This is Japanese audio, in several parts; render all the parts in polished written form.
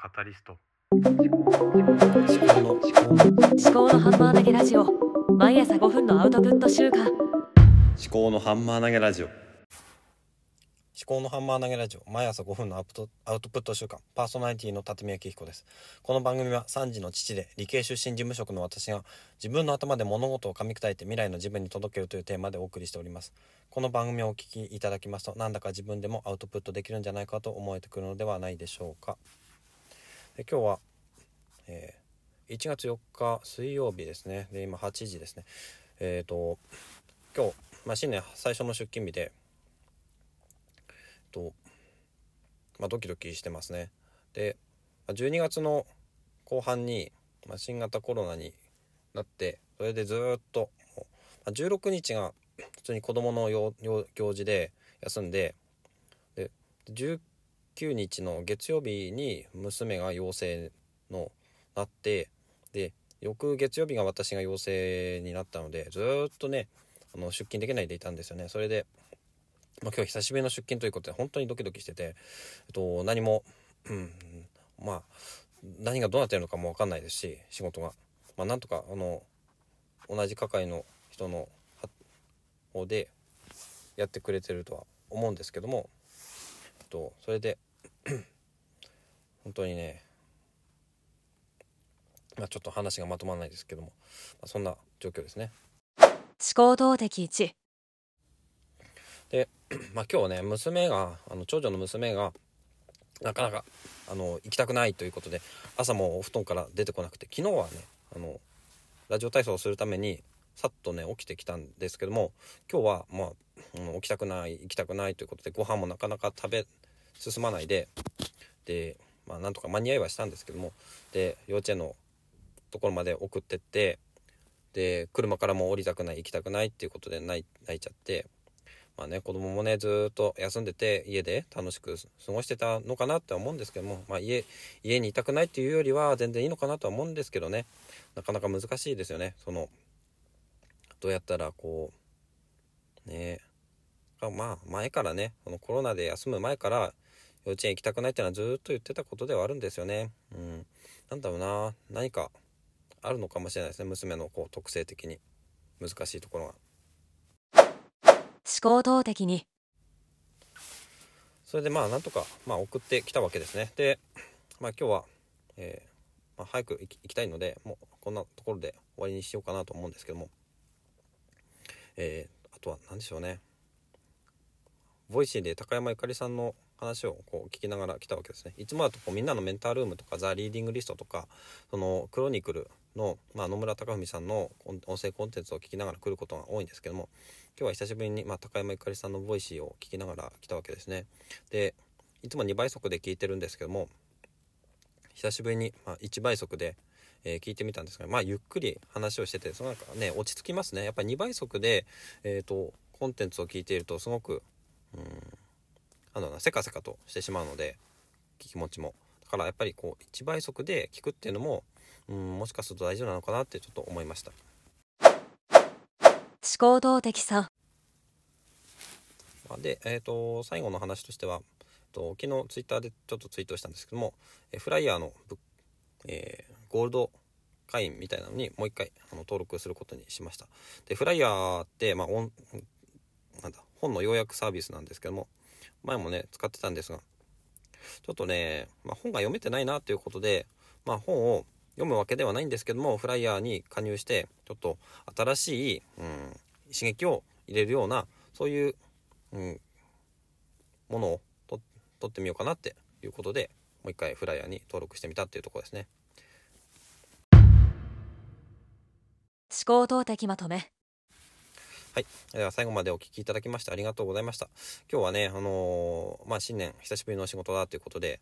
カタリスト思考のハンマー投げラジオ、毎朝5分のアウトプット週間。思考のハンマー投げラジオ、思考のハンマー投げラジオ、毎朝5分のアウトプット週間。パーソナリティの辰巳明彦です。この番組は3児の父で理系出身事務職の私が自分の頭で物事を噛み砕いて未来の自分に届けるというテーマでお送りしております。この番組をお聞きいただきますと、なんだか自分でもアウトプットできるんじゃないかと思えてくるのではないでしょうか。今日は、1月4日水曜日ですね。で、今8時ですね。今日、新年最初の出勤日で、ドキドキしてますね。で、12月の後半に、新型コロナになって、それでずっと、16日が普通に子供の行事で休んで、で、19日の月曜日に娘が陽性のなって、で翌月曜日が私が陽性になったので、ずっとね出勤できないでいたんですよね。それで、今日久しぶりの出勤ということで本当にドキドキしてて、何も、何がどうなってるのかも分かんないですし、仕事が、なんとか同じ係の人の方でやってくれてるとは思うんですけども、それで本当にね、ちょっと話がまとまらないですけども、そんな状況ですね。思考動的1で、今日ね、長女の娘がなかなか行きたくないということで、朝もお布団から出てこなくて、昨日はねラジオ体操をするためにさっとね起きてきたんですけども、今日は行きたくないということで、ご飯もなかなか進まないで、なんとか間に合いはしたんですけども、で幼稚園のところまで送ってって、で車からも降りたくない、行きたくないっていうことで泣いちゃって、子供もねずっと休んでて、家で楽しく過ごしてたのかなって思うんですけども、家にいたくないっていうよりは全然いいのかなとは思うんですけどね、なかなか難しいですよね。どうやったら前からね、このコロナで休む前から幼稚園行きたくないっていうのはずっと言ってたことではあるんですよね。何かあるのかもしれないですね、娘の特性的に難しいところが。思考動的に。それでなんとか送ってきたわけですね。で、今日は、早く行きたいので、もうこんなところで終わりにしようかなと思うんですけども、あとは何でしょうね、ボイシーで高山ゆかりさんの話を聞きながら来たわけですね。いつもだとみんなのメンタールームとかザ・リーディングリストとか、そのクロニクルの、野村貴文さんの音声コンテンツを聞きながら来ることが多いんですけども、今日は久しぶりに、高山ゆかりさんのボイシーを聞きながら来たわけですね。で、いつも2倍速で聞いてるんですけども、久しぶりに、1倍速で聞いてみたんですが、ゆっくり話をしてて、落ち着きますね。やっぱり2倍速で、コンテンツを聞いているとすごくせかせかとしてしまうので、気持ちもだからやっぱり1倍速で聞くっていうのも、もしかすると大事なのかなってちょっと思いました。思考動的さで、最後の話としては、昨日ツイッターでちょっとツイートしたんですけども、フライヤーのゴールド会員みたいなのにもう一回登録することにしました。でフライヤーって、本の要約サービスなんですけども、前もね使ってたんですが、ちょっとね、本が読めてないなということで、本を読むわけではないんですけども、フライヤーに加入してちょっと新しい、刺激を入れるような、そういう、ものを取ってみようかなっていうことで、もう一回フライヤーに登録してみたっていうところですね。思考動的まとめ。はい、では最後までお聞きいただきましてありがとうございました。今日はね、新年久しぶりの仕事だということで、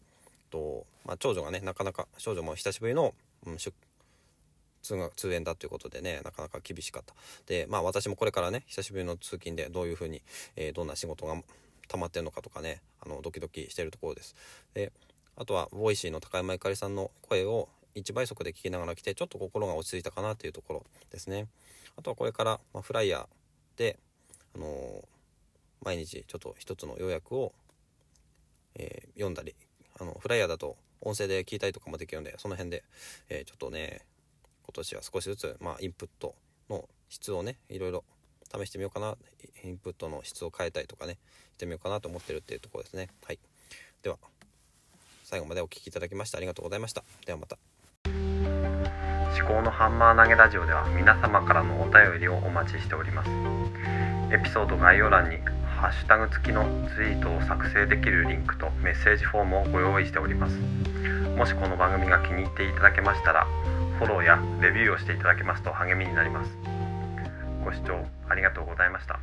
長女も久しぶりの、通園だということでね、なかなか厳しかった。で、私もこれからね、久しぶりの通勤でどういうふうに、どんな仕事が溜まってるのかとかね、ドキドキしているところです。で、あとはボイシーの高山ゆかりさんの声を1倍速で聞きながら来て、ちょっと心が落ち着いたかなというところですね。あとはこれから、フライヤーで、毎日ちょっと一つの要約を、読んだり、フライヤーだと音声で聞いたりとかもできるので、その辺で、ちょっとね、今年は少しずつ、インプットの質をね、いろいろ試してみようかな、インプットの質を変えたりとかね、してみようかなと思ってるっていうところですね。はい。では、最後までお聞きいただきましてありがとうございました。ではまた。思考のハンマー投げラジオでは皆様からのお便りをお待ちしております。エピソード概要欄にハッシュタグ付きのツイートを作成できるリンクとメッセージフォームをご用意しております。もしこの番組が気に入っていただけましたら、フォローやレビューをしていただけますと励みになります。ご視聴ありがとうございました。